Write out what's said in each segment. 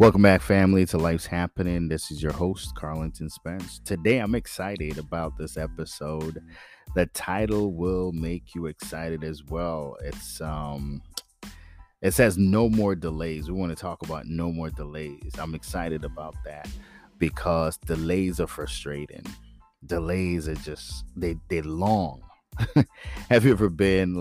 Welcome back, family, to Life's Happening. This is your host, Carlington Spence. Today, I'm excited about this episode. The title will make you excited as well. It says no more delays. We want to talk about no more delays. I'm excited about that because delays are frustrating. Delays are just, they're long. Have you ever been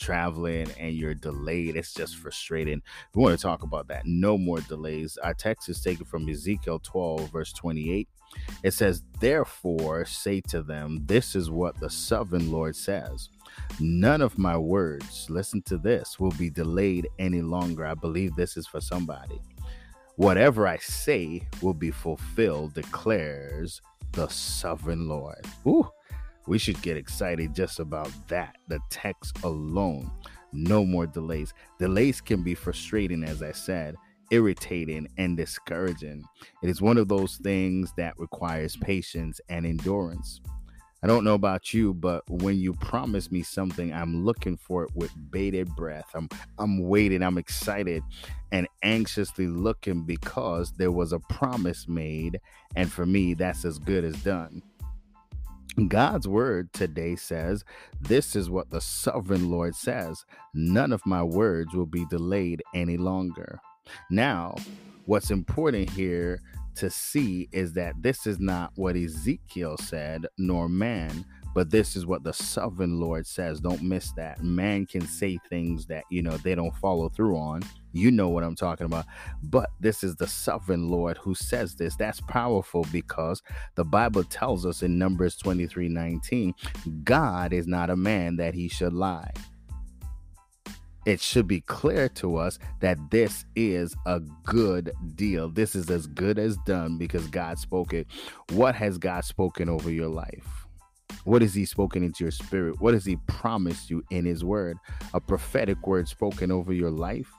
traveling and you're delayed? It's just frustrating. We want to talk about that. No more delays. Our text is taken from Ezekiel 12, verse 28. It says, "Therefore say to them, this is what the sovereign Lord says. None of my words," listen to this, "will be delayed any longer." I believe this is for somebody. "Whatever I say will be fulfilled, declares the sovereign Lord." Ooh. We should get excited just about that. The text alone. No more delays. Delays can be frustrating, as I said, irritating and discouraging. It is one of those things that requires patience and endurance. I don't know about you, but when you promise me something, I'm looking for it with bated breath. I'm waiting. I'm excited and anxiously looking because there was a promise made. And for me, that's as good as done. God's word today says, "This is what the sovereign Lord says. None of my words will be delayed any longer." Now, what's important here to see is that this is not what Ezekiel said, nor man, but this is what the sovereign Lord says. Don't miss that. Man can say things that, they don't follow through on. You know what I'm talking about. But this is the sovereign Lord who says this. That's powerful because the Bible tells us in Numbers 23:19, God is not a man that he should lie. It should be clear to us that this is a good deal. This is as good as done because God spoke it. What has God spoken over your life? What has he spoken into your spirit? What has he promised you in his word? A prophetic word spoken over your life?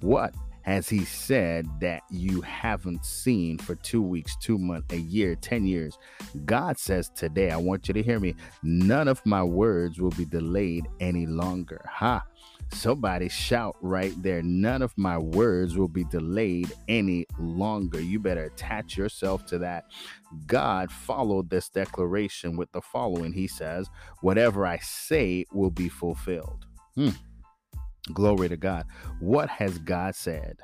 What has he said that you haven't seen for 2 weeks, 2 months, a year, 10 years? God says today, I want you to hear me, none of my words will be delayed any longer. Ha! Somebody shout right there. None of my words will be delayed any longer. You better attach yourself to that. God followed this declaration with the following. He says, "Whatever I say will be fulfilled." Glory to God. What has God said?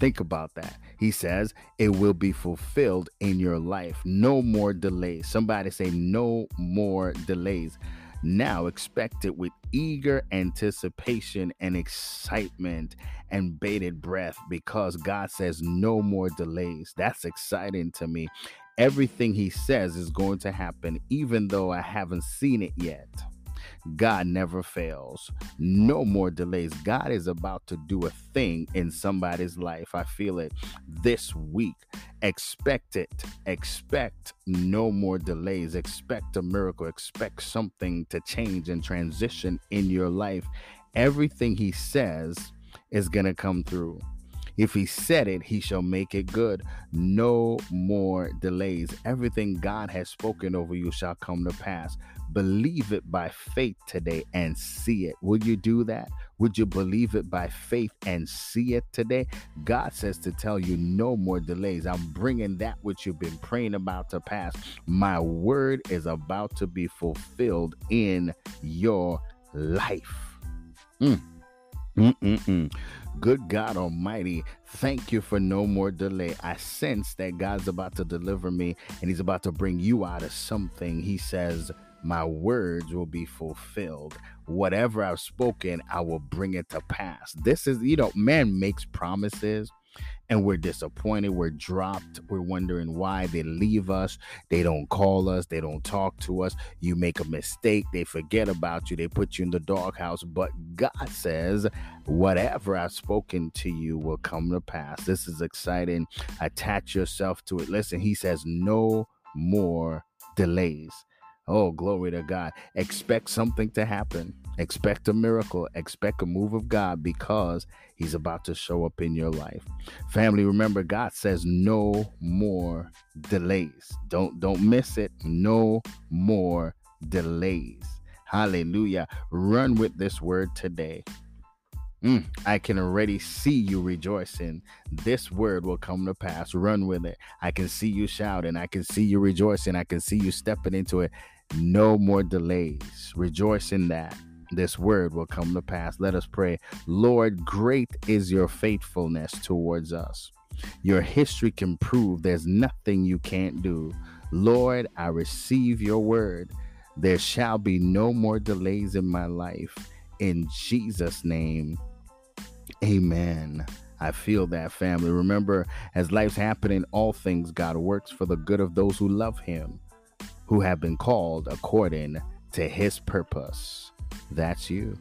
Think about that. He says it will be fulfilled in your life. No more delays. Somebody say, no more delays. Now expect it with eager anticipation and excitement and bated breath because God says no more delays. That's exciting to me. Everything he says is going to happen, even though I haven't seen it yet. God never fails. No more delays. God is about to do a thing in somebody's life. I feel it this week. Expect it. Expect no more delays. Expect a miracle. Expect something to change and transition in your life. Everything he says is going to come through. If he said it, he shall make it good. No more delays. Everything God has spoken over you shall come to pass. Believe it by faith today and see it. Will you do that? Would you believe it by faith and see it today? God says to tell you no more delays. I'm bringing that which you've been praying about to pass. My word is about to be fulfilled in your life. Good God Almighty, thank you for no more delay. I sense that God's about to deliver me and he's about to bring you out of something. He says, my words will be fulfilled. Whatever I've spoken, I will bring it to pass. This is, man makes promises and we're disappointed. We're dropped. We're wondering why they leave us. They don't call us. They don't talk to us. You make a mistake. They forget about you. They put you in the doghouse. But God says, whatever I've spoken to you will come to pass. This is exciting. Attach yourself to it. Listen, he says, no more delays. Oh, glory to God. Expect something to happen. Expect a miracle. Expect a move of God because he's about to show up in your life. Family, remember, God says no more delays. Don't miss it. No more delays. Hallelujah. Run with this word today. I can already see you rejoicing. This word will come to pass. Run with it. I can see you shouting. I can see you rejoicing. I can see you stepping into it. No more delays. Rejoice in that. This word will come to pass. Let us pray. Lord, great is your faithfulness towards us. Your history can prove there's nothing you can't do. Lord, I receive your word. There shall be no more delays in my life. In Jesus' name, amen. I feel that, family. Remember, as life's happening, all things God works for the good of those who love him, who have been called according to his purpose. That's you.